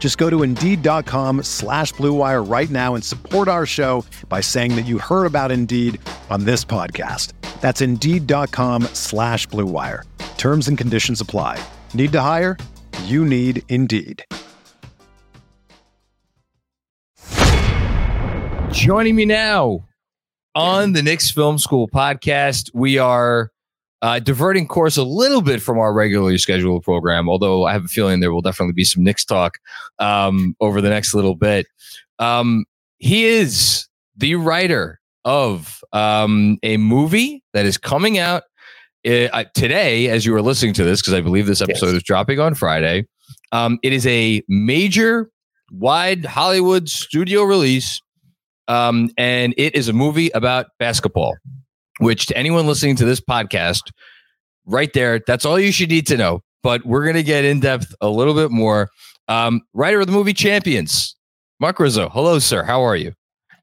Just go to Indeed.com/Blue Wire right now and support our show by saying that you heard about Indeed on this podcast. That's Indeed.com/Blue Wire. Terms and conditions apply. Need to hire? You need Indeed. Joining me now on the Knicks Film School podcast, we are diverting course a little bit from our regularly scheduled program, although I have a feeling there will definitely be some Knicks talk over the next little bit. He is the writer of a movie that is coming out today, as you are listening to this, because I believe this episode is dropping on Friday. It is a major, wide Hollywood studio release, and it is a movie about basketball, which to anyone listening to this podcast right there, that's all you should need to know. But we're going to get in depth a little bit more. Writer of the movie Champions, Mark Rizzo. Hello, sir. How are you?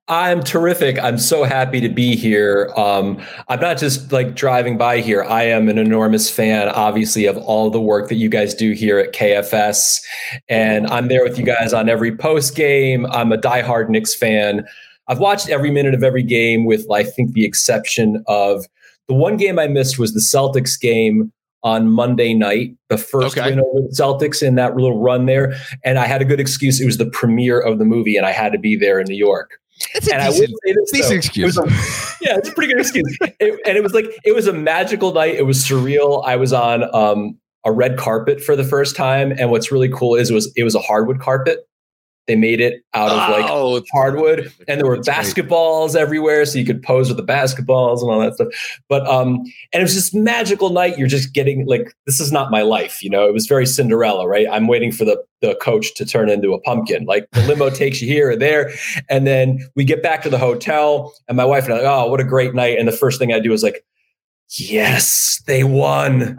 I'm terrific. I'm so happy to be here. I'm not just like driving by here. I am an enormous fan, obviously, of all the work that you guys do here at KFS. And I'm there with you guys on every post game. I'm a diehard Knicks fan. I've watched every minute of every game with, I think, the exception of the one game I missed was the Celtics game on Monday night, the first win over the Celtics in that little run there. And I had a good excuse. It was the premiere of the movie and I had to be there in New York. It's a decent excuse. Yeah, it's a pretty good excuse. And it was like, it was a magical night. It was surreal. I was on a red carpet for the first time. And what's really cool is it was a hardwood carpet. They made it out of like hardwood, and there were basketballs everywhere, so you could pose with the basketballs and all that stuff. But and it was just magical night. You're just getting like, this is not my life, you know. It was very Cinderella, right? I'm waiting for the coach to turn into a pumpkin. Like the limo takes you here or there, and then we get back to the hotel, and my wife and I are like, oh, what a great night! And the first thing I do is like, yes, they won.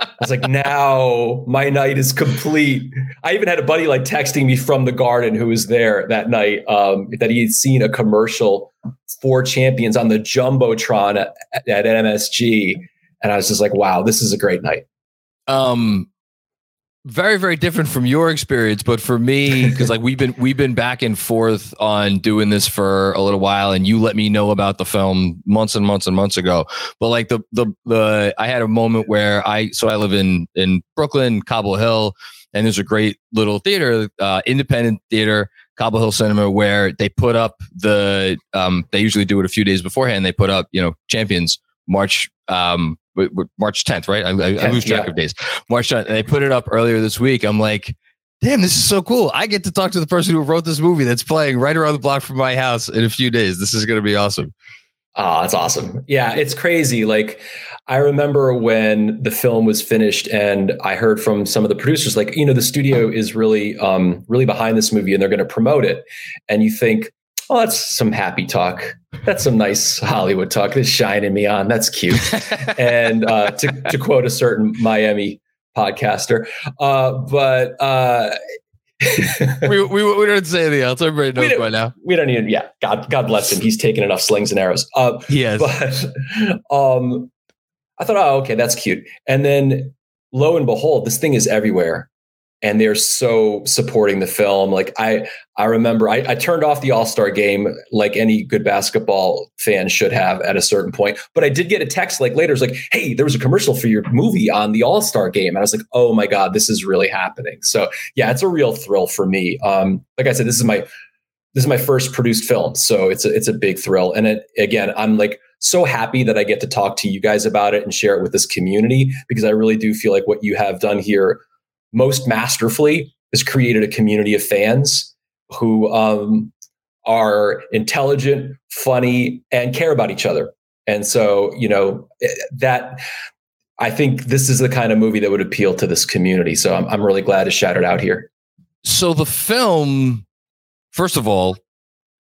I was like, now my night is complete. I even had a buddy like texting me from the garden who was there that night that he had seen a commercial for Champions on the Jumbotron at MSG. And I was just like, wow, this is a great night. Very, very different from your experience. But for me, because like we've been back and forth on doing this for a little while, and you let me know about the film months and months and months ago. But like the I had a moment where I live in Brooklyn, Cobble Hill, and there's a great little theater, independent theater, Cobble Hill Cinema, where they put up they usually do it a few days beforehand. They put up, you know, Champions March 10th, right? I lose track of days. March 10th. And they put it up earlier this week. I'm like, damn, this is so cool. I get to talk to the person who wrote this movie that's playing right around the block from my house in a few days. This is going to be awesome. Oh, that's awesome. Yeah, it's crazy. Like, I remember when the film was finished and I heard from some of the producers, like, you know, the studio is really, really behind this movie and they're going to promote it. And you think, oh, that's some happy talk. That's some nice Hollywood talk. That's shining me on. That's cute. And to quote a certain Miami podcaster, we don't say anything else. Everybody knows by now. We don't even. Yeah, God bless him. He's taken enough slings and arrows. Yes. But I thought, oh, okay, that's cute. And then lo and behold, this thing is everywhere. And they're so supporting the film. Like I remember I turned off the All-Star game like any good basketball fan should have at a certain point. But I did get a text like later. It's like, hey, there was a commercial for your movie on the All-Star game. And I was like, oh my God, this is really happening. So yeah, it's a real thrill for me. Like I said, this is my first produced film. So it's a big thrill. And again, I'm like so happy that I get to talk to you guys about it and share it with this community, because I really do feel like what you have done here most masterfully is created a community of fans who are intelligent, funny, and care about each other. And so, you know, that I think this is the kind of movie that would appeal to this community. So I'm really glad to shout it out here. So the film, first of all,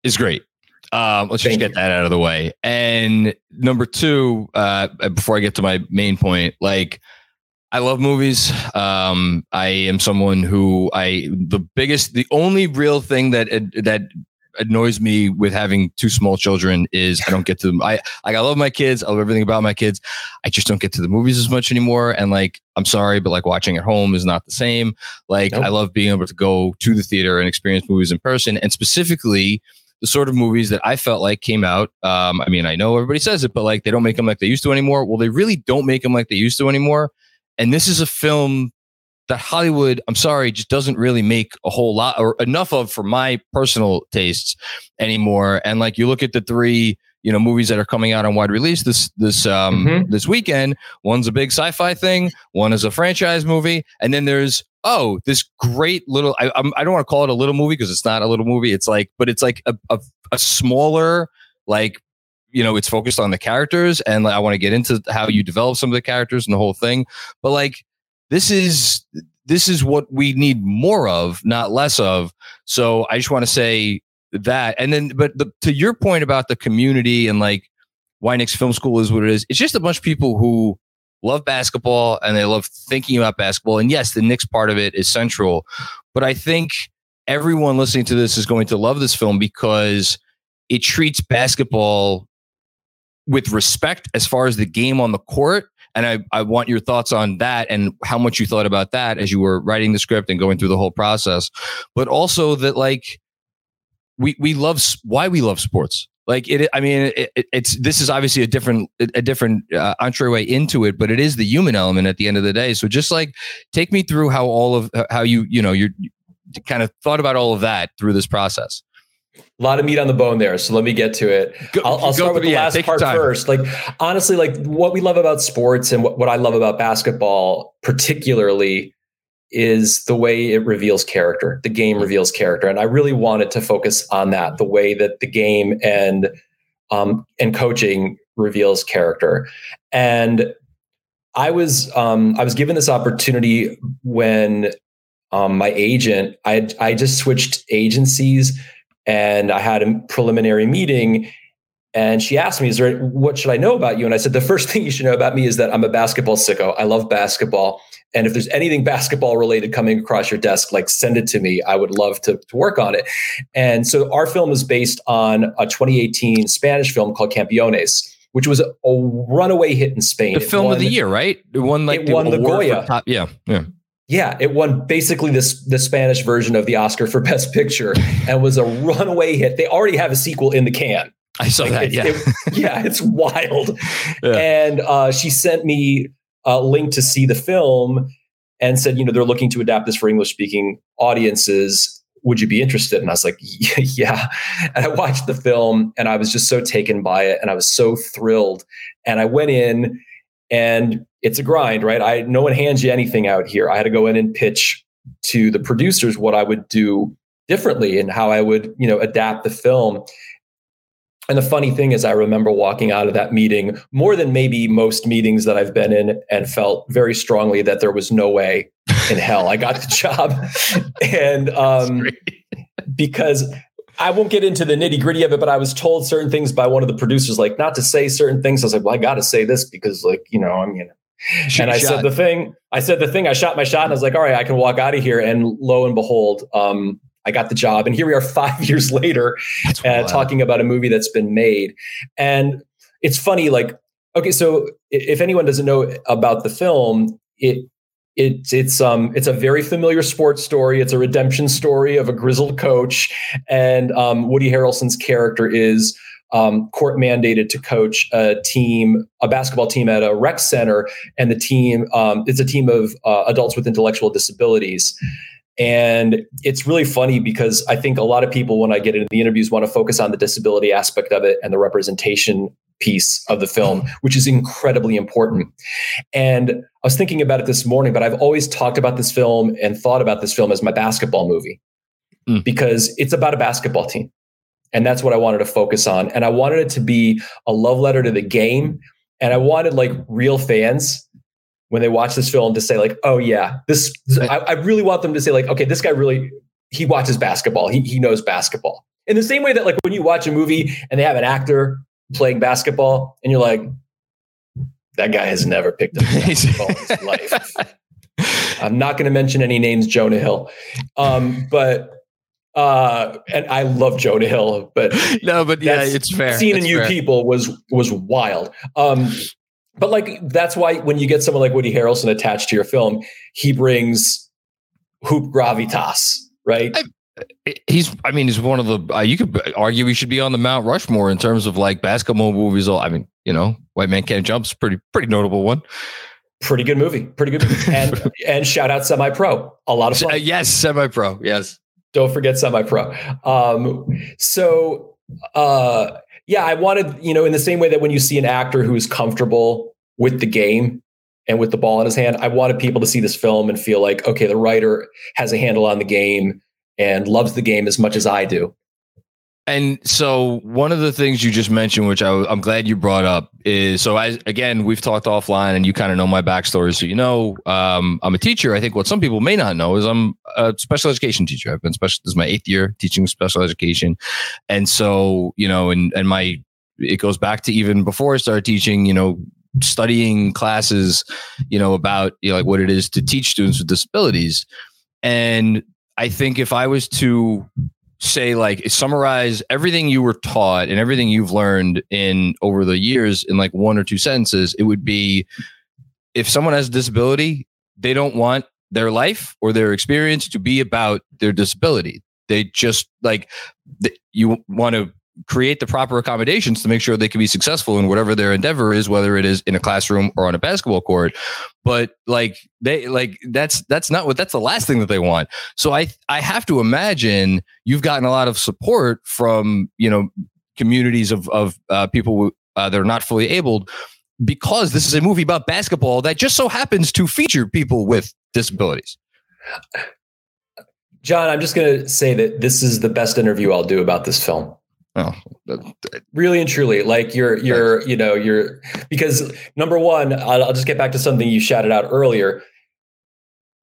is great. Let's just get that out of the way. And number two, before I get to my main point, like, I love movies. I am someone who the only real thing that annoys me with having two small children is I don't get to them. I love my kids. I love everything about my kids. I just don't get to the movies as much anymore. And like, I'm sorry, but like watching at home is not the same. Like, nope. I love being able to go to the theater and experience movies in person. And specifically the sort of movies that I felt like came out. I mean, I know everybody says it, but like, they don't make them like they used to anymore. Well, they really don't make them like they used to anymore. And this is a film that Hollywood, I'm sorry, just doesn't really make a whole lot or enough of for my personal tastes anymore. And like, you look at the three, you know, movies that are coming out on wide release this weekend. One's a big sci-fi thing. One is a franchise movie. And then there's, this great little, I don't want to call it a little movie because it's not a little movie. It's like, but it's like a smaller, like, you know, it's focused on the characters, and I want to get into how you develop some of the characters and the whole thing. But like, this is what we need more of, not less of. So I just want to say that. And then, but to your point about the community and like why Knicks Film School is what it is, it's just a bunch of people who love basketball and they love thinking about basketball. And yes, the Knicks part of it is central, but I think everyone listening to this is going to love this film because it treats basketball with respect as far as the game on the court. And I want your thoughts on that and how much you thought about that as you were writing the script and going through the whole process, but also that like we love why we love sports. Like it, I mean, it's this is obviously a different entryway into it, but it is the human element at the end of the day. So just like take me through how all of how you kind of thought about all of that through this process. A lot of meat on the bone there. So let me get to it. I'll start with the last part first. Like, honestly, like what we love about sports and what I love about basketball particularly is the way it reveals character. The game reveals character. And I really wanted to focus on that, the way that the game and coaching reveals character. And I was given this opportunity when my agent, I just switched agencies. And I had a preliminary meeting and she asked me, what should I know about you? And I said, the first thing you should know about me is that I'm a basketball sicko. I love basketball. And if there's anything basketball related coming across your desk, like send it to me. I would love to work on it. And so our film is based on a 2018 Spanish film called Campiones, which was a runaway hit in Spain. The film of the year, right? It won the Goya. Yeah. Yeah, it won basically the Spanish version of the Oscar for Best Picture and was a runaway hit. They already have a sequel in the can. I saw that. It's wild. Yeah. And she sent me a link to see the film and said, you know, they're looking to adapt this for English-speaking audiences. Would you be interested? And I was like, yeah. And I watched the film and I was just so taken by it and I was so thrilled. And I went in and it's a grind, right? No one hands you anything out here. I had to go in and pitch to the producers what I would do differently and how I would, you know, adapt the film. And the funny thing is I remember walking out of that meeting more than maybe most meetings that I've been in and felt very strongly that there was no way in hell I got the job. And because I won't get into the nitty gritty of it, but I was told certain things by one of the producers, like not to say certain things. I was like, well, I got to say this because like, you know, I'm going to. And I said the thing, I shot my shot and I was like, all right, I can walk out of here. And lo and behold, I got the job. And here we are 5 years later talking about a movie that's been made. And it's funny, like, okay, so if anyone doesn't know about the film, it's a very familiar sports story. It's a redemption story of a grizzled coach. And Woody Harrelson's character is court mandated to coach a basketball team at a rec center. And the team, it's a team of adults with intellectual disabilities. And it's really funny because I think a lot of people, when I get into the interviews, want to focus on the disability aspect of it and the representation piece of the film, which is incredibly important. And I was thinking about it this morning, but I've always talked about this film and thought about this film as my basketball movie, because it's about a basketball team. And that's what I wanted to focus on. And I wanted it to be a love letter to the game. And I wanted like real fans when they watch this film to say like, oh yeah, this, I really want them to say like, okay, this guy really, he watches basketball. He knows basketball. In the same way that like when you watch a movie and they have an actor playing basketball and you're like, that guy has never picked up basketball in his life. I'm not going to mention any names, Jonah Hill. And I love Jonah Hill, but no, but yeah, it's fair. Seeing you people was wild. But like, that's why when you get someone like Woody Harrelson attached to your film, he brings hoop gravitas, right? He's one of the, you could argue he should be on the Mount Rushmore in terms of like basketball movies. I mean, you know, White Man Can't Jump's pretty notable one. Pretty good movie. And, and shout out Semi-Pro, a lot of fun. Yes. Semi-Pro. Yes. Don't forget Semi-Pro. So, I wanted, you know, in the same way that when you see an actor who is comfortable with the game and with the ball in his hand, I wanted people to see this film and feel like, okay, the writer has a handle on the game and loves the game as much as I do. And so one of the things you just mentioned, which I'm glad you brought up, is so we've talked offline and you kind of know my backstory. So, you know, I'm a teacher. I think what some people may not know is I'm a special education teacher. I've been special. This is my 8th year teaching special education. And so, you know, and my, it goes back to even before I started teaching, you know, studying classes, you know, about, you know, like what it is to teach students with disabilities. And I think if I was to say, like, summarize everything you were taught and everything you've learned in over the years in like 1 or 2 sentences, it would be, if someone has a disability, they don't want their life or their experience to be about their disability. They just like, you want to create the proper accommodations to make sure they can be successful in whatever their endeavor is, whether it is in a classroom or on a basketball court. But like that's the last thing that they want. So I have to imagine you've gotten a lot of support from, you know, communities of people that are not fully abled, because this is a movie about basketball that just so happens to feature people with disabilities. John, I'm just going to say that this is the best interview I'll do about this film. Oh, really and truly, like you're because number one, I'll just get back to something you shouted out earlier.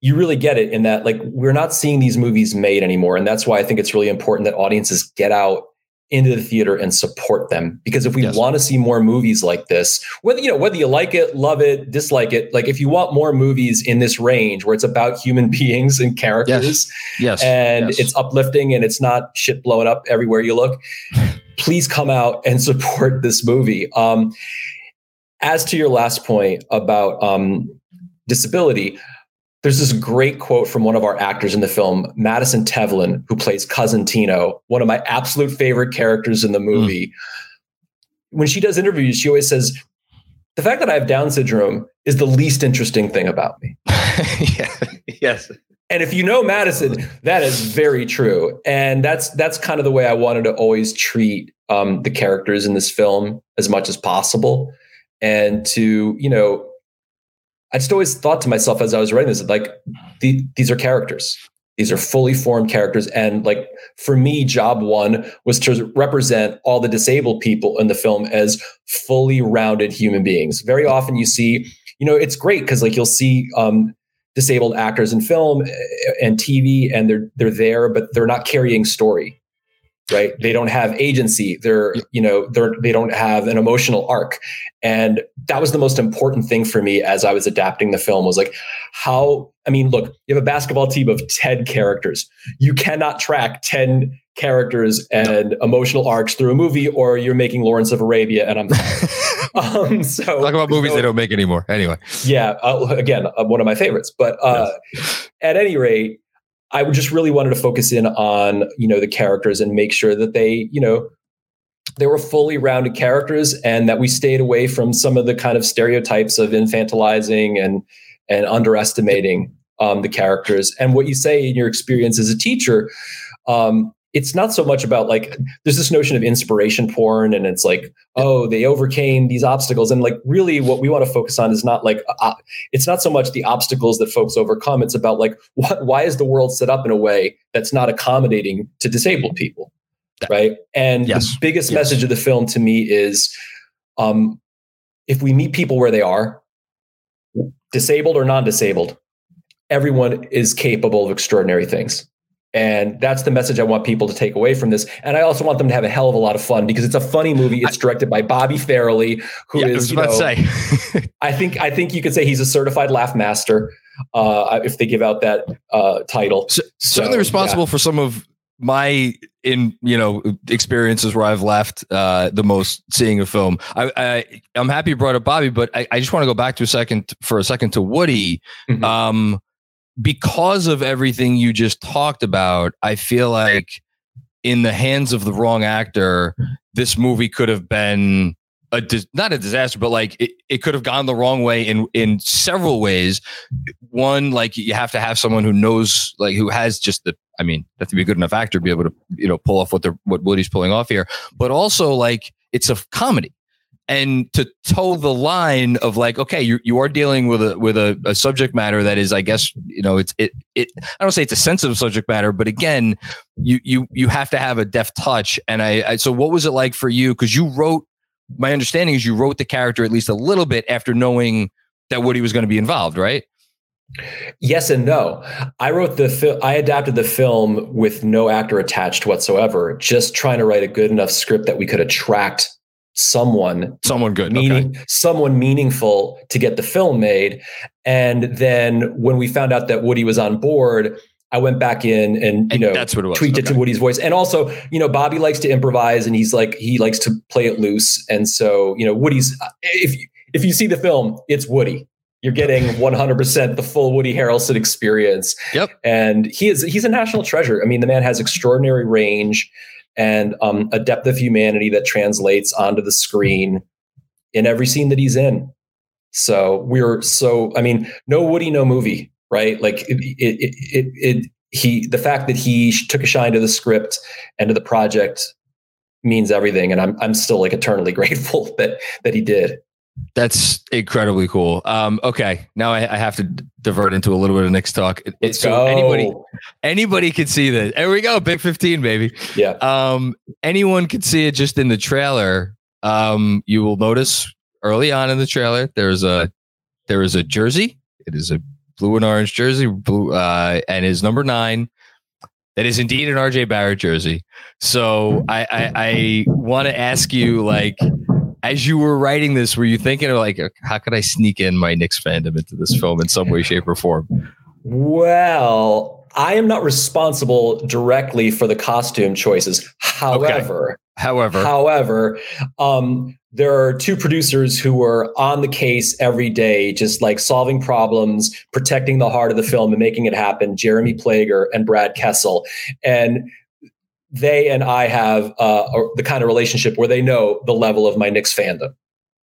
You really get it in that, like, we're not seeing these movies made anymore. And that's why I think it's really important that audiences get out into the theater and support them. Because if we want to see more movies like this, whether you like it, love it, dislike it, like if you want more movies in this range where it's about human beings and characters, and it's uplifting and it's not shit blowing up everywhere you look, please come out and support this movie. As to your last point about disability, there's this great quote from one of our actors in the film, Madison Tevlin, who plays Cousin Tino, one of my absolute favorite characters in the movie. When she does interviews, she always says, the fact that I have Down syndrome is the least interesting thing about me. Yes. And if you know Madison, that is very true. And that's kind of the way I wanted to always treat the characters in this film as much as possible. And to, you know, I just always thought to myself as I was writing this, like, these are characters. These are fully formed characters. And like, for me, job one was to represent all the disabled people in the film as fully rounded human beings. Very often you see, you know, it's great because like you'll see disabled actors in film and TV, and they're there, but they're not carrying story, right? They don't have agency. They don't have an emotional arc. And that was the most important thing for me as I was adapting the film, was like, look, you have a basketball team of 10 characters. You cannot track 10 characters and emotional arcs through a movie, or you're making Lawrence of Arabia and I'm tired. Talk about movies they don't make anymore. Anyway. Yeah. Again, one of my favorites, but at any rate, I just really wanted to focus in on, you know, the characters and make sure that they, you know, they were fully rounded characters, and that we stayed away from some of the kind of stereotypes of infantilizing and underestimating the characters. And what you say in your experience as a teacher, it's not so much about like, there's this notion of inspiration porn, and it's like, oh, they overcame these obstacles. And like, really what we want to focus on is not like, it's not so much the obstacles that folks overcome. It's about like, why is the world set up in a way that's not accommodating to disabled people? Right. And the biggest message of the film to me is, if we meet people where they are, disabled or non-disabled, everyone is capable of extraordinary things. And that's the message I want people to take away from this. And I also want them to have a hell of a lot of fun, because it's a funny movie. It's directed by Bobby Farrelly, who is, I think you could say he's a certified laugh master, if they give out that title. Certainly responsible for some of my experiences where I've laughed the most seeing a film. I'm happy you brought up Bobby, but I just want to go back to a second to Woody. Mm-hmm. Because of everything you just talked about, I feel like in the hands of the wrong actor, this movie could have been not a disaster, but like it could have gone the wrong way in several ways. One, like you have to have someone who knows, like who has just have to be a good enough actor to be able to, pull off what Woody's pulling off here. But also like it's a comedy. And to toe the line of like, okay, you are dealing with a subject matter that is, I guess, I don't say it's a sensitive subject matter, but again, you have to have a deft touch. And so what was it like for you? Because my understanding is you wrote the character at least a little bit after knowing that Woody was going to be involved, right? Yes and no. I adapted the film with no actor attached whatsoever, just trying to write a good enough script that we could attract someone good, someone meaningful to get the film made. And then when we found out that Woody was on board, I went back in and that's what it was. Tweaked it to Woody's voice. And also, Bobby likes to improvise, and he's like, he likes to play it loose. And so, Woody's, if you see the film, it's Woody. You're getting 100% the full Woody Harrelson experience. Yep. And he's a national treasure. I mean, the man has extraordinary range and a depth of humanity that translates onto the screen in every scene that he's in. No Woody, no movie, right? Like the fact that he took a shine to the script and to the project means everything. And I'm still like eternally grateful that he did. That's incredibly cool. Okay, now I have to divert into a little bit of Nick's talk. Anybody could see this. There we go, Big 15, baby. Yeah. Anyone could see it just in the trailer. You will notice early on in the trailer there is a jersey. It is a blue and orange jersey, and is number 9. That is indeed an RJ Barrett jersey. So I want to ask you, like, as you were writing this, were you thinking of like, how could I sneak in my Knicks fandom into this film in some way, shape, or form? Well, I am not responsible directly for the costume choices. However, there are two producers who were on the case every day, just like solving problems, protecting the heart of the film and making it happen. Jeremy Plager and Brad Kessel. And they and I have the kind of relationship where they know the level of my Knicks fandom.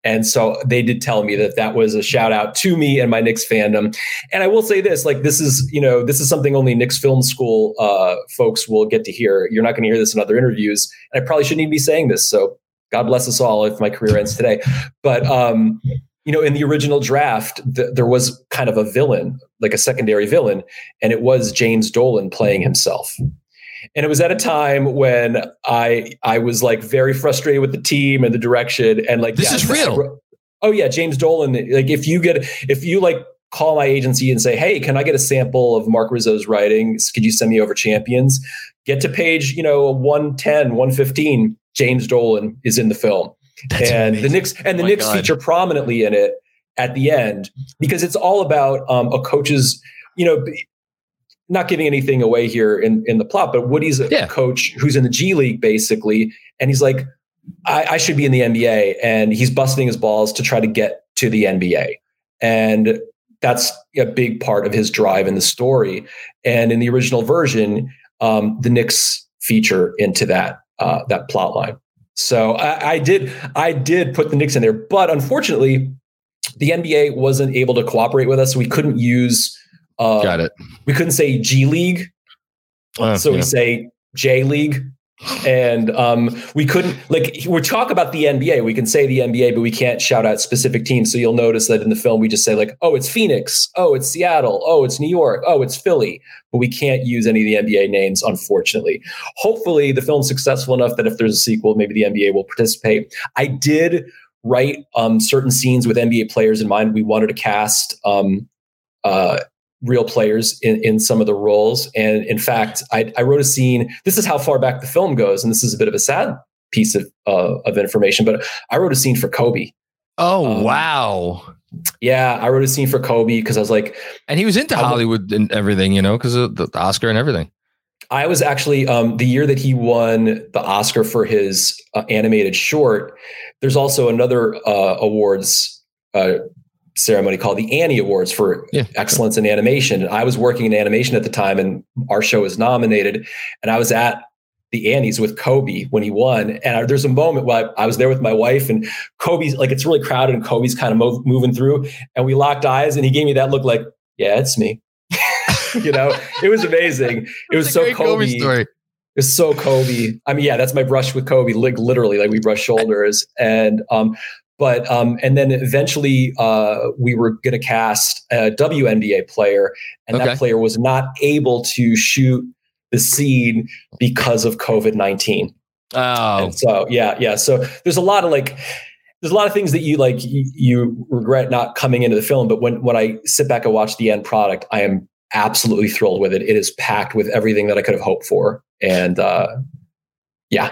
And so they did tell me that was a shout out to me and my Knicks fandom. And I will say this, like, this is something only Knicks Film School folks will get to hear. You're not going to hear this in other interviews. And I probably shouldn't even be saying this. So God bless us all if my career ends today. But, in the original draft, there was kind of a villain, like a secondary villain. And it was James Dolan playing himself. And it was at a time when I was like very frustrated with the team and the direction, and like, this is real. Oh yeah. James Dolan. Like if you call my agency and say, hey, can I get a sample of Mark Rizzo's writing? Could you send me over Champions? Get to page, 110, 115. James Dolan is in the film. That's amazing. The Knicks feature prominently in it at the end, because it's all about a coach's, not giving anything away here in the plot, but Woody's a coach who's in the G League basically. And he's like, I should be in the NBA. And he's busting his balls to try to get to the NBA. And that's a big part of his drive in the story. And in the original version, the Knicks feature into that plot line. So I did put the Knicks in there, but unfortunately the NBA wasn't able to cooperate with us. So we couldn't use, got it. We couldn't say G League. We say J League. And we couldn't, like, we'll talk about the NBA. We can say the NBA, but we can't shout out specific teams. So you'll notice that in the film, we just say, like, oh, it's Phoenix. Oh, it's Seattle. Oh, it's New York. Oh, it's Philly. But we can't use any of the NBA names, unfortunately. Hopefully the film's successful enough that if there's a sequel, maybe the NBA will participate. I did write certain scenes with NBA players in mind. We wanted to cast real players in some of the roles. And in fact, I wrote a scene. This is how far back the film goes. And this is a bit of a sad piece of information, but I wrote a scene for Kobe. Oh, wow. Yeah. I wrote a scene for Kobe because I was like, and he was into Hollywood and everything, you know, because of the Oscar and everything. I was actually, the year that he won the Oscar for his animated short, there's also another awards ceremony called the Annie Awards for excellence in animation. And I was working in animation at the time, and our show was nominated. And I was at the Annie's with Kobe when he won. And there's a moment where I was there with my wife, and Kobe's like, it's really crowded, and Kobe's kind of moving through. And we locked eyes, and he gave me that look like, yeah, it's me. You know, it was amazing. It was so Kobe story. It's so Kobe. I mean, yeah, that's my brush with Kobe. Like literally, like we brush shoulders. And, but and then eventually we were going to cast a WNBA player, and that player was not able to shoot the scene because of COVID-19. Oh, and so yeah. So there's a lot of like, there's a lot of things that you like you regret not coming into the film. But when I sit back and watch the end product, I am absolutely thrilled with it. It is packed with everything that I could have hoped for, and yeah.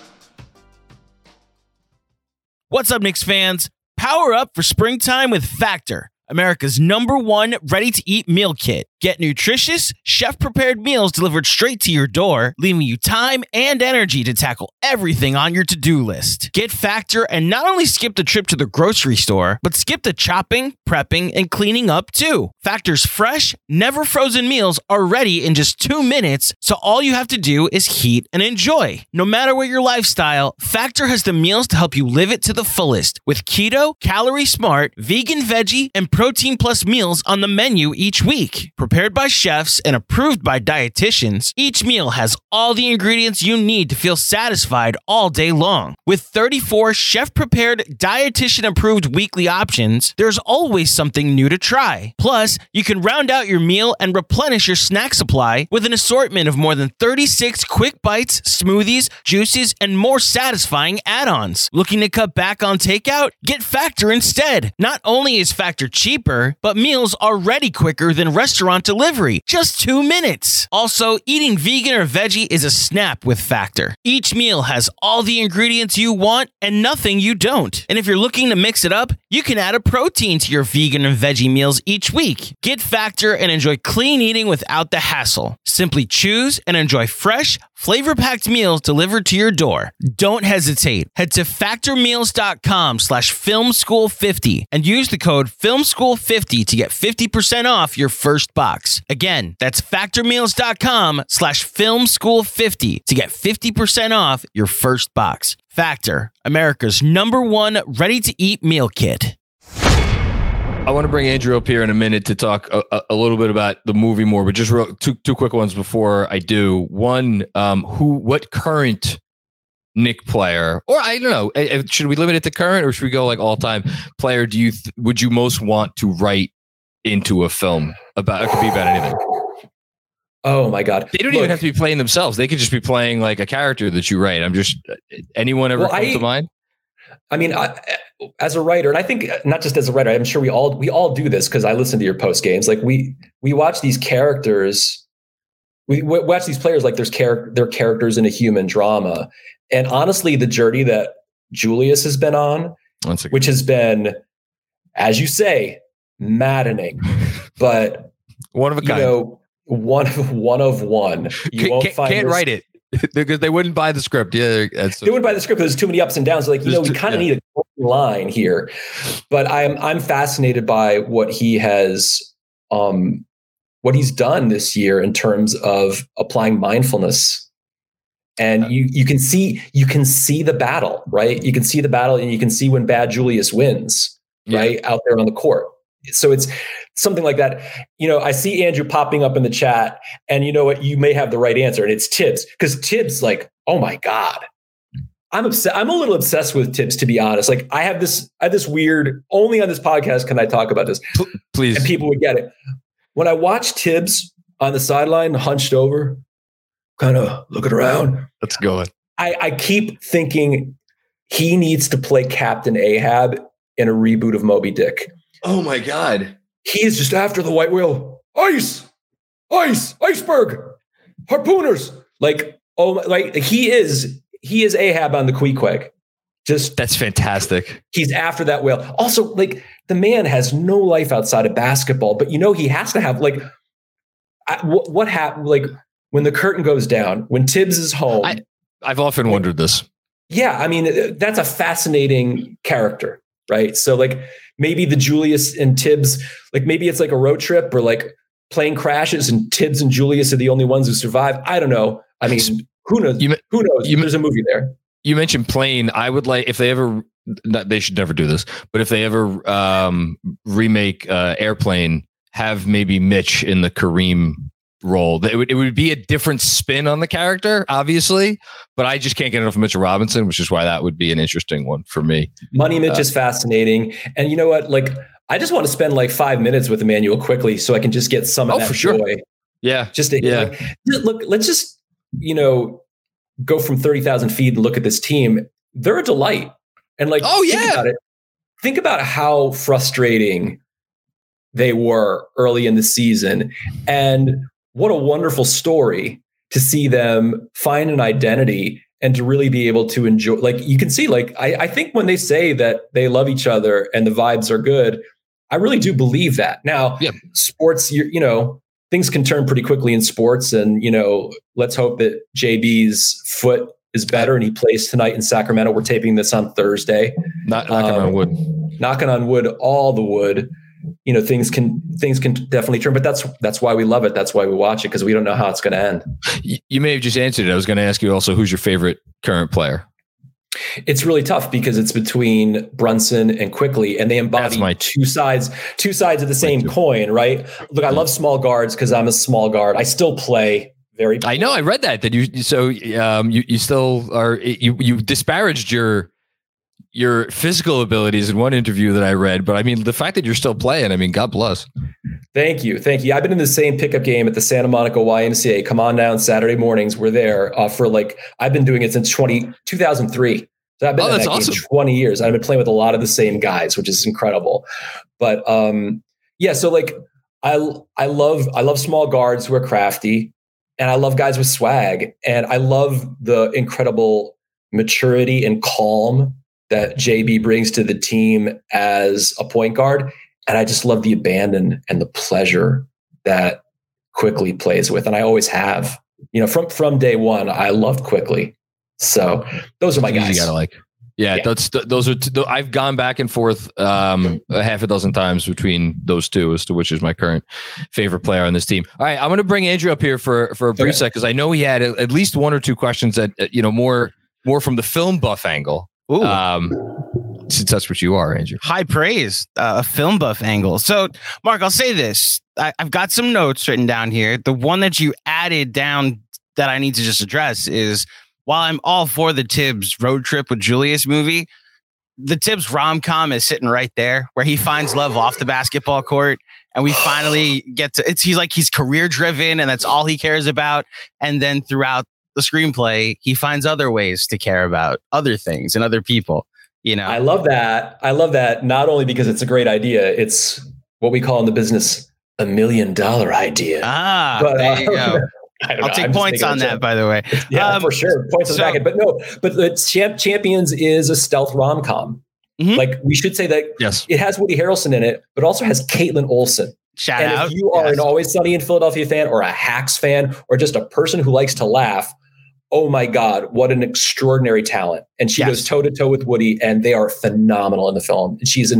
What's up, Knicks fans? Power up for springtime with Factor, America's #1 ready-to-eat meal kit. Get nutritious, chef-prepared meals delivered straight to your door, leaving you time and energy to tackle everything on your to-do list. Get Factor and not only skip the trip to the grocery store, but skip the chopping, prepping, and cleaning up too. Factor's fresh, never-frozen meals are ready in just 2 minutes, so all you have to do is heat and enjoy. No matter what your lifestyle, Factor has the meals to help you live it to the fullest, with keto, calorie smart, vegan veggie, and protein plus meals on the menu each week. Prepared by chefs and approved by dietitians, each meal has all the ingredients you need to feel satisfied all day long. With 34 chef-prepared, dietitian-approved weekly options, there's always something new to try. Plus, you can round out your meal and replenish your snack supply with an assortment of more than 36 quick bites, smoothies, juices, and more satisfying add-ons. Looking to cut back on takeout? Get Factor instead. Not only is Factor cheaper, but meals are ready quicker than restaurant delivery, just 2 minutes. Also, eating vegan or veggie is a snap with Factor. Each meal has all the ingredients you want and nothing you don't. And if you're looking to mix it up, you can add a protein to your vegan and veggie meals each week. Get Factor and enjoy clean eating without the hassle. Simply choose and enjoy fresh, flavor-packed meals delivered to your door. Don't hesitate. Head to factormeals.com/filmschool50 and use the code filmschool50 to get 50% off your first box. Again, that's factormeals.com/filmschool50 to get 50% off your first box. Factor, America's #1 ready-to-eat meal kit. I want to bring Andrew up here in a minute to talk a little bit about the movie more, but just real, two quick ones before I do. One, what current Knick player, or I don't know, should we limit it to current or should we go like all-time player? Do you would you most want to write into a film about? It could be about anything. Oh my God. They don't even have to be playing themselves. They could just be playing like a character that you write. I'm just, anyone ever come to mind? I mean, as a writer, and I think not just as a writer, I'm sure we all do this. Cause I listen to your post games. Like we watch these characters, we watch these players like they're characters in a human drama. And honestly, the journey that Julius has been on, which has been, as you say, maddening, but one of a kind. You know, one of one. You can't write it because they wouldn't buy the script. Yeah, they wouldn't buy the script. There's too many ups and downs. Like, you know, we kind of need a line here. But I'm fascinated by what he has, what he's done this year in terms of applying mindfulness. And you can see the battle, right? You can see the battle, and you can see when Bad Julius wins. Yeah. Right out there on the court. So it's something like that. You know, I see Andrew popping up in the chat, and you know what? You may have the right answer, and it's Tibbs, because Tibbs, like, oh my God, I'm obsessed. I'm a little obsessed with Tibbs, to be honest. Like, I have this weird. Only on this podcast can I talk about this. Please, and people would get it. When I watch Tibbs on the sideline, hunched over, kind of looking around. Let's go. I keep thinking he needs to play Captain Ahab in a reboot of Moby Dick. Oh my God. He is just after the white whale. Ice, iceberg, harpooners. Like, oh, like he is Ahab on the Queequeg. Just, that's fantastic. He's after that whale. Also, like, the man has no life outside of basketball, but you know, he has to have, like, what happened? Like, when the curtain goes down, when Tibbs is home. I've often wondered this. Yeah. I mean, that's a fascinating character. Right. So, like, maybe the Julius and Tibbs, like, maybe it's like a road trip or like plane crashes and Tibbs and Julius are the only ones who survive. I don't know. I mean, who knows? Who knows? There's a movie there. You mentioned plane. I would like, if they ever, they should never do this, but if they ever remake Airplane, have maybe Mitch in the Kareem role. It would be a different spin on the character, obviously, but I just can't get enough of Mitchell Robinson, which is why that would be an interesting one for me. Money Mitch is fascinating. And you know what? Like, I just want to spend like 5 minutes with Emmanuel quickly so I can just get some of that for sure. Joy. Yeah. Just to, yeah. Like, look, let's just, you know, go from 30,000 feet and look at this team. They're a delight. And like, oh yeah. Think about how frustrating they were early in the season. And what a wonderful story to see them find an identity and to really be able to enjoy. Like, you can see, like, I think when they say that they love each other and the vibes are good, I really do believe that. Now, sports, you know, things can turn pretty quickly in sports. And, you know, let's hope that JB's foot is better and he plays tonight in Sacramento. We're taping this on Thursday. Knocking on wood, all the wood. You know, things can definitely turn, but that's why we love it. That's why we watch it, because we don't know how it's going to end. You may have just answered it. I was going to ask you also, who's your favorite current player? It's really tough because it's between Brunson and Quickly, and they embody two sides of the same coin, right? Look, I love small guards because I'm a small guard. I still play very. I know. I read that you. So you still are. You disparaged your physical abilities in one interview that I read, but I mean, the fact that you're still playing, I mean, God bless. Thank you. I've been in the same pickup game at the Santa Monica YMCA. Come on down Saturday mornings. We're there for I've been doing it since 2003. So I've been in that game 20 years. I've been playing with a lot of the same guys, which is incredible. But so I love small guards who are crafty, and I love guys with swag, and I love the incredible maturity and calm that JB brings to the team as a point guard. And I just love the abandon and the pleasure that Quickly plays with. And I always have, you know, from day one, I loved Quickly. So those are my guys. You gotta like, yeah. Those are I've gone back and forth a half a dozen times between those two as to which is my current favorite player on this team. All right. I'm going to bring Andrew up here for a brief sec, because I know he had at least one or two questions that, you know, more from the film buff angle. Ooh. Since that's what you are, Andrew. High praise, a film buff angle. So, Mark, I'll say this. I've got some notes written down here. The one that you added down that I need to just address is, while I'm all for the Tibbs road trip with Julius movie, the Tibbs rom-com is sitting right there, where he finds love off the basketball court. And we finally get to, he's career driven and that's all he cares about. And then throughout the screenplay, he finds other ways to care about other things and other people. You know, I love that. Not only because it's a great idea, it's what we call in the business a $1 million idea. Ah, but, there you go. I'll take points on that, by the way. Yeah, for sure. Points on the back end. But no, but Champions is a stealth rom com. Mm-hmm. Like, we should say that it has Woody Harrelson in it, but also has Caitlin Olsen. Shout out. If you are an Always Sunny in Philadelphia fan, or a Hacks fan, or just a person who likes to laugh, oh my God, what an extraordinary talent. And she goes toe to toe with Woody, and they are phenomenal in the film. And she's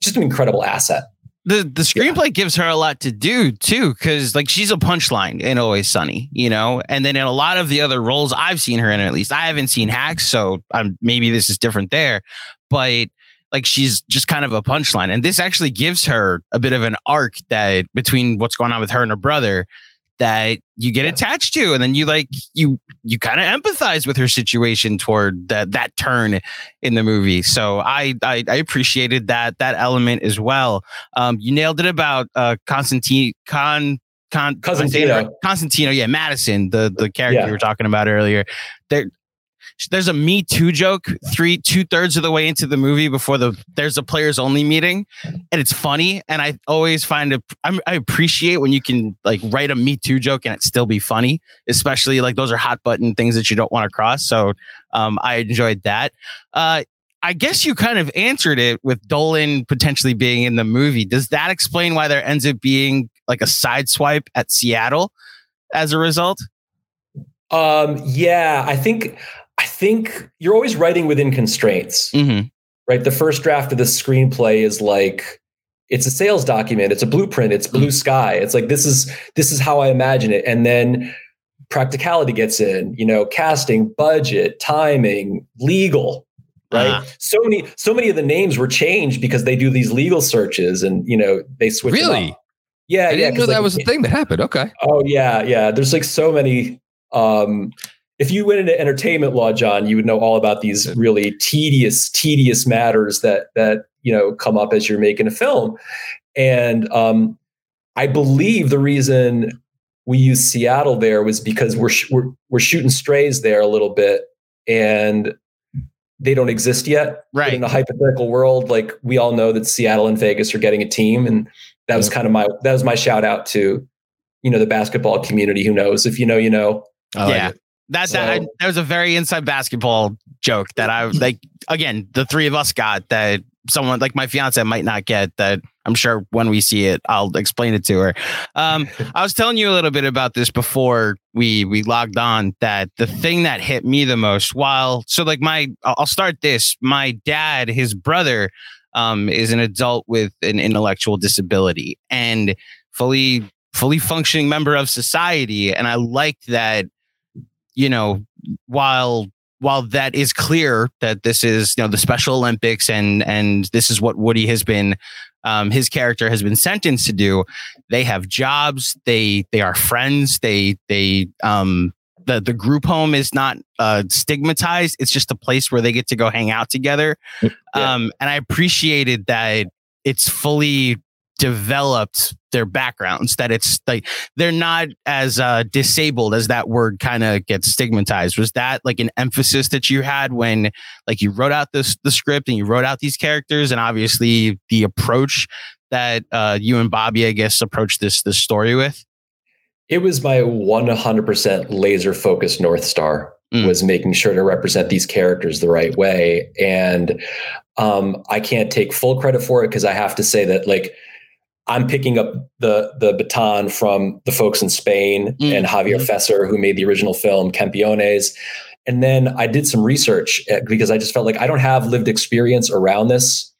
just an incredible asset. The screenplay gives her a lot to do too, because like, she's a punchline in Always Sunny, you know, and then in a lot of the other roles I've seen her in, at least I haven't seen Hacks, so maybe this is different there, but like, she's just kind of a punchline. And this actually gives her a bit of an arc that between what's going on with her and her brother that you get attached to, and then you kind of empathize with her situation toward that turn in the movie. So I appreciated that element as well. You nailed it about Constantino. Yeah, Madison, the character we were talking about earlier. There's a Me Too joke two-thirds of the way into the movie before there's a players only meeting, and it's funny. And I always find I appreciate when you can like write a Me Too joke and it still be funny, especially like those are hot button things that you don't want to cross. So I enjoyed that. I guess you kind of answered it with Dolan potentially being in the movie. Does that explain why there ends up being like a side swipe at Seattle as a result? Yeah, I think you're always writing within constraints, mm-hmm. right? The first draft of the screenplay is like, it's a sales document. It's a blueprint. It's blue sky. It's like, this is how I imagine it. And then practicality gets in, you know, casting, budget, timing, legal, right? So many of the names were changed because they do these legal searches and, you know, they switch them up. Yeah. I didn't know that was a thing that happened. Okay. Oh yeah. Yeah. There's like so many, if you went into entertainment law, John, you would know all about these really tedious matters that you know come up as you're making a film. And I believe the reason we used Seattle there was because we're shooting strays there a little bit, and they don't exist yet. Right. But in a hypothetical world, like, we all know that Seattle and Vegas are getting a team, and that was kind of my shout out to, you know, the basketball community. Who knows? If you know, you know. Like it. That was a very inside basketball joke that I like. Again, the three of us got that someone like my fiance might not get that. I'm sure when we see it, I'll explain it to her. I was telling you a little bit about this before we logged on, that the thing that hit me the most I'll start this. My dad, his brother, is an adult with an intellectual disability and fully functioning member of society. And I liked that, you know, while that is clear that this is, you know, the Special Olympics and this is what Woody has been, his character has been sentenced to do. They have jobs. They are friends. The group home is not stigmatized. It's just a place where they get to go hang out together. Yeah. And I appreciated that it's fully developed their backgrounds, that it's like they're not as disabled as that word kind of gets stigmatized. Was that like an emphasis that you had when like you wrote out the script and you wrote out these characters, and obviously the approach that you and Bobby, I guess, approached this story with? It was my 100% laser focused North Star, was making sure to represent these characters the right way. And I can't take full credit for it, because I have to say that like I'm picking up the baton from the folks in Spain and Javier Fesser, who made the original film Campiones. And then I did some research because I just felt like I don't have lived experience around this.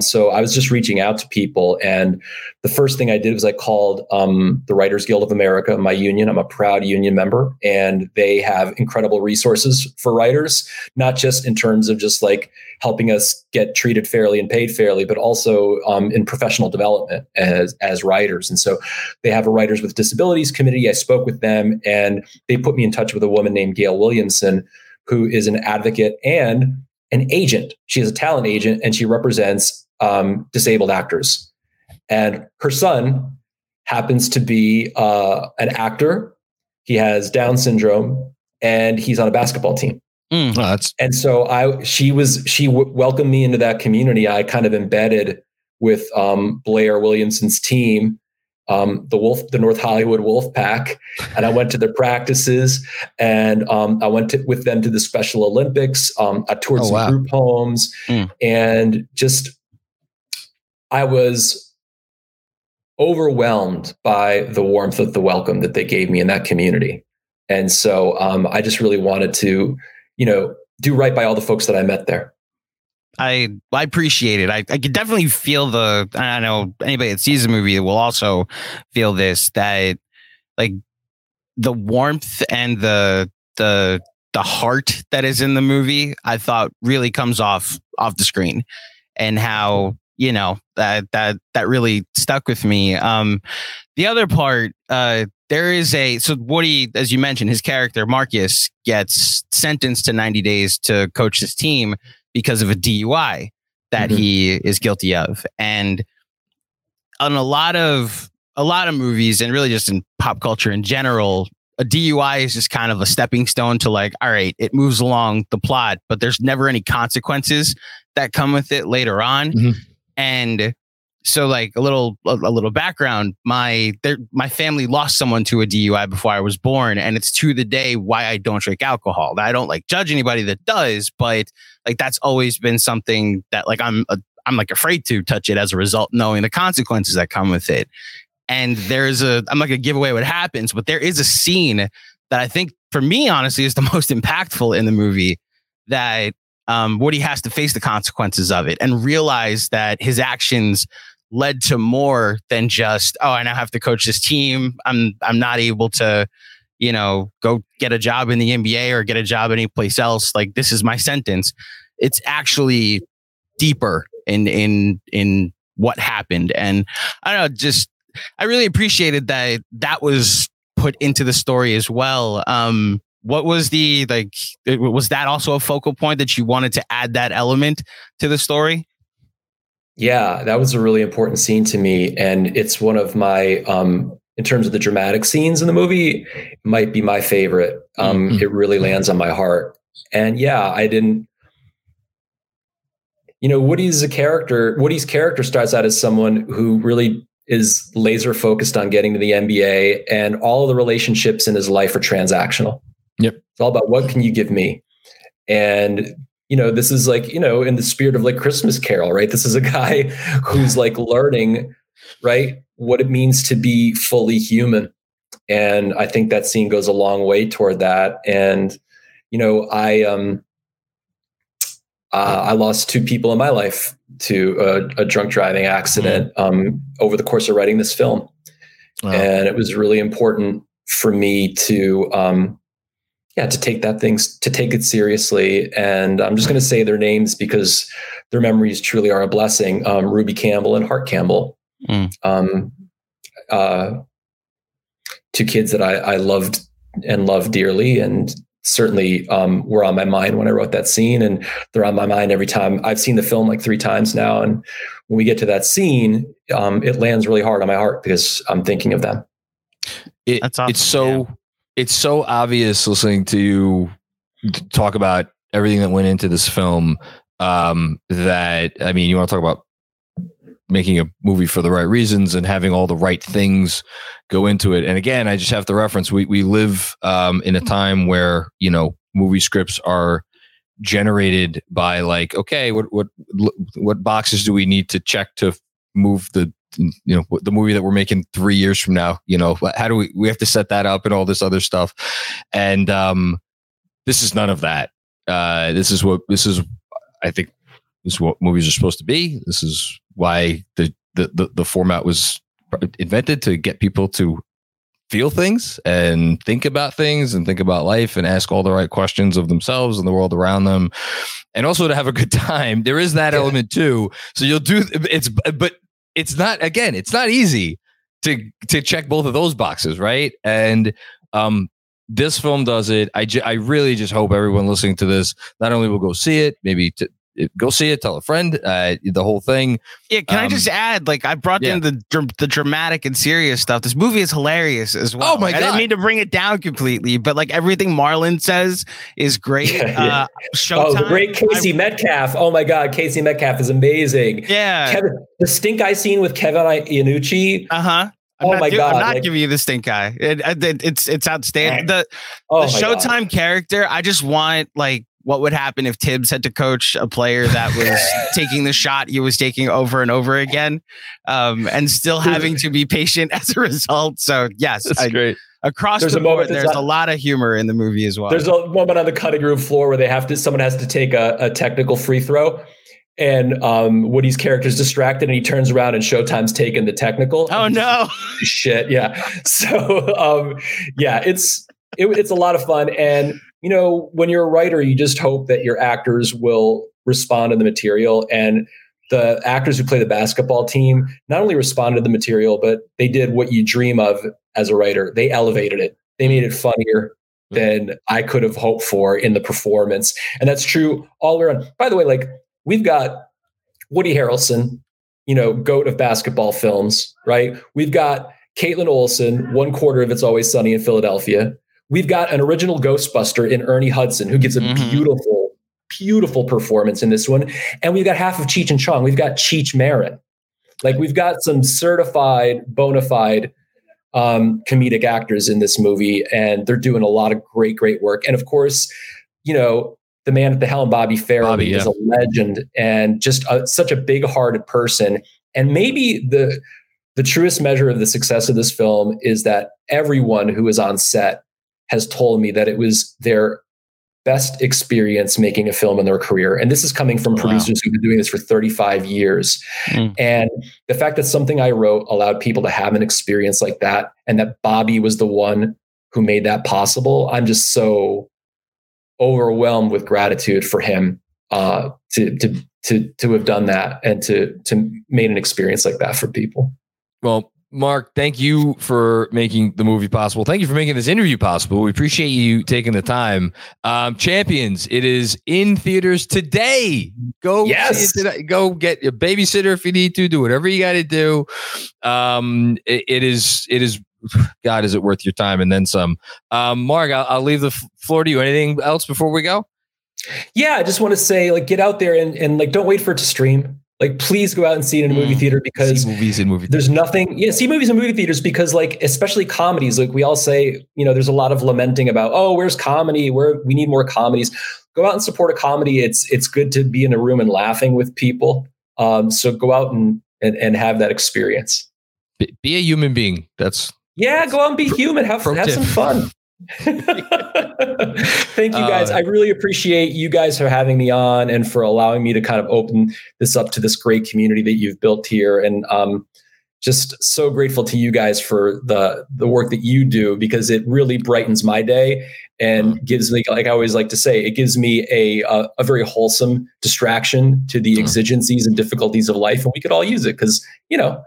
So I was just reaching out to people. And the first thing I did was I called the Writers Guild of America, my union. I'm a proud union member, and they have incredible resources for writers, not just in terms of just like helping us get treated fairly and paid fairly, but also in professional development as writers. And so they have a Writers with Disabilities Committee. I spoke with them, and they put me in touch with a woman named Gail Williamson, who is an advocate and an agent. She is a talent agent, and she represents disabled actors. And her son happens to be an actor. He has Down syndrome, and he's on a basketball team. And so she welcomed me into that community. I kind of embedded with Blair Williamson's team, the North Hollywood Wolfpack, and I went to their practices, and I went with them to the Special Olympics. I toured some group homes, and just I was overwhelmed by the warmth of the welcome that they gave me in that community. And so I just really wanted to, you know, do right by all the folks that I met there. I appreciate it. I could definitely feel I know anybody that sees the movie will also feel this, that like the warmth and the heart that is in the movie, I thought really comes off the screen, and how, you know, that really stuck with me. The other part, there is so Woody, as you mentioned, his character Marcus gets sentenced to 90 days to coach his team because of a DUI that he is guilty of. And on a lot of movies, and really just in pop culture in general, a DUI is just kind of a stepping stone to like, all right, it moves along the plot, but there's never any consequences that come with it later on. And so like a little background, my family lost someone to a DUI before I was born, and it's to the day why I don't drink alcohol. I don't like judge anybody that does, but like that's always been something that like I'm like afraid to touch it as a result, knowing the consequences that come with it. And there's I'm not gonna give away what happens, but there is a scene that I think for me honestly is the most impactful in the movie, that Woody has to face the consequences of it and realize that his actions led to more than just, oh, I now have to coach this team. I'm not able to, you know, go get a job in the NBA or get a job anyplace else. Like, this is my sentence. It's actually deeper in what happened. And I don't know, just, I really appreciated that was put into the story as well. What was was that also a focal point that you wanted to add that element to the story? Yeah, that was a really important scene to me. And it's one of my, in terms of the dramatic scenes in the movie, it might be my favorite. It really lands on my heart. And yeah, Woody's character starts out as someone who really is laser focused on getting to the NBA, and all of the relationships in his life are transactional. Yep. It's all about what can you give me? And you know, this is like, you know, in the spirit of like Christmas Carol, right? This is a guy who's like learning, right, what it means to be fully human. And I think that scene goes a long way toward that. And, you know, I lost two people in my life to a drunk driving accident over the course of writing this film. Wow. And it was really important for me to take to take it seriously. And I'm just going to say their names because their memories truly are a blessing. Ruby Campbell and Hart Campbell. Two kids that I loved and love dearly, and certainly were on my mind when I wrote that scene, and they're on my mind every time. I've seen the film like 3 times now, and when we get to that scene, it lands really hard on my heart because I'm thinking of them. That's awesome. It's so obvious listening to you talk about everything that went into this film, that, I mean, you want to talk about making a movie for the right reasons and having all the right things go into it. And again, I just have to reference, we live in a time where, you know, movie scripts are generated by like, okay, what boxes do we need to check to move the movie that we're making 3 years from now? You know, how do we have to set that up and all this other stuff. And this is none of that. This is what movies are supposed to be. This is why the format was invented, to get people to feel things and think about things and think about life and ask all the right questions of themselves and the world around them, and also to have a good time. There is that element too. So it's not easy to check both of those boxes, right? And this film does it. I really just hope everyone listening to this not only will go see it, maybe go see it, tell a friend, the whole thing. Yeah, can I just add, like, I brought in the dramatic and serious stuff. This movie is hilarious as well. Oh my God. I didn't mean to bring it down completely, but like everything Marlon says is great. Showtime. Oh, the great Casey Metcalf. Oh my God, Casey Metcalf is amazing. Yeah, the stink eye scene with Kevin Iannucci. Uh huh. Oh my God! I'm not giving you the stink eye. It's outstanding. The Showtime character. I just want, like, what would happen if Tibbs had to coach a player that was taking the shot he was taking over and over again, and still having to be patient as a result. So yes, that's great. Across the board, there's a lot of humor in the movie as well. There's a moment on the cutting room floor where someone has to take a technical free throw, and Woody's character's distracted and he turns around and Showtime's taken the technical. Oh no. Shit. Yeah. So it's a lot of fun. And, you know, when you're a writer, you just hope that your actors will respond to the material, and the actors who play the basketball team not only responded to the material, but they did what you dream of as a writer. They elevated it. They made it funnier than I could have hoped for in the performance. And that's true all around. By the way, like, we've got Woody Harrelson, you know, goat of basketball films, right? We've got Caitlin Olsen, 1/4 of It's Always Sunny in Philadelphia. We've got an original Ghostbuster in Ernie Hudson, who gives a beautiful, beautiful performance in this one. And we've got half of Cheech and Chong. We've got Cheech Marin. Like, we've got some certified, bona fide comedic actors in this movie, and they're doing a lot of great, great work. And of course, you know, the man at the helm, Bobby Farrelly, is a legend and just such a big-hearted person. And maybe the truest measure of the success of this film is that everyone who is on set has told me that it was their best experience making a film in their career. And this is coming from producers who've been doing this for 35 years. And the fact that something I wrote allowed people to have an experience like that, and that Bobby was the one who made that possible, I'm just so overwhelmed with gratitude for him to have done that and to made an experience like that for people. Well, Mark, thank you for making the movie possible. Thank you for making this interview possible. We appreciate you taking the time. Champions, it is in theaters today. Go get a babysitter if you need to. Do whatever you got to do. It is. God, is it worth your time and then some? Mark, I'll leave the floor to you. Anything else before we go? Yeah, I just want to say, like, get out there and like, don't wait for it to stream. Like, please go out and see it in a movie theater, because there's nothing. Yeah, see movies in movie theaters, because, like, especially comedies, like we all say, you know, there's a lot of lamenting about, oh, where's comedy? We need more comedies. Go out and support a comedy. It's good to be in a room and laughing with people. So go out and have that experience. Be a human being. Go out and be human. Have some fun. Thank you guys. I really appreciate you guys for having me on and for allowing me to kind of open this up to this great community that you've built here. And just so grateful to you guys for the work that you do, because it really brightens my day and gives me, like I always like to say, it gives me a very wholesome distraction to the exigencies and difficulties of life. And we could all use it, because, you know,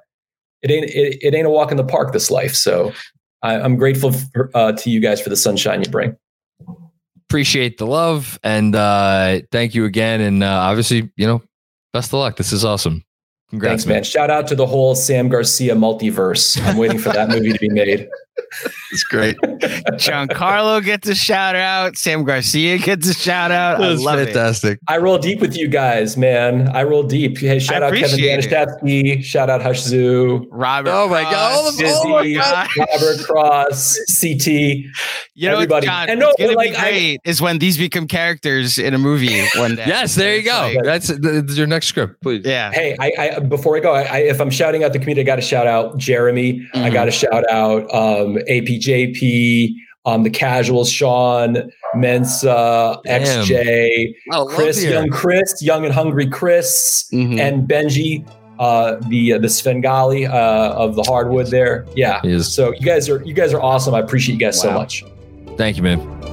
it ain't a walk in the park, this life. So I'm grateful to you guys for the sunshine you bring. Appreciate the love, and thank you again. And obviously, you know, best of luck. This is awesome. Congrats, man. Shout out to the whole Sam Garcia multiverse. I'm waiting for that movie to be made. It's great. Giancarlo gets a shout out. Sam Garcia gets a shout out. I love it. Fantastic. I roll deep with you guys, man. I roll deep. Hey, shout out Kevin Banishtatsky. Shout out Hush Zoo. Robert. Oh my God. Robert Cross. CT. You know, everybody. John, and no, it's like, great is when these become characters in a movie one day. Yes, there you go. That's your next script, please. Yeah. Hey, before I go, if I'm shouting out the community, I got to shout out Jeremy. I got to shout out APJP, the Casuals, Sean, Mensa, XJ, Chris, Young and Hungry Chris, and Benji, the Svengali of the hardwood there. Yeah. So you guys are awesome. I appreciate you guys so much. Thank you, man.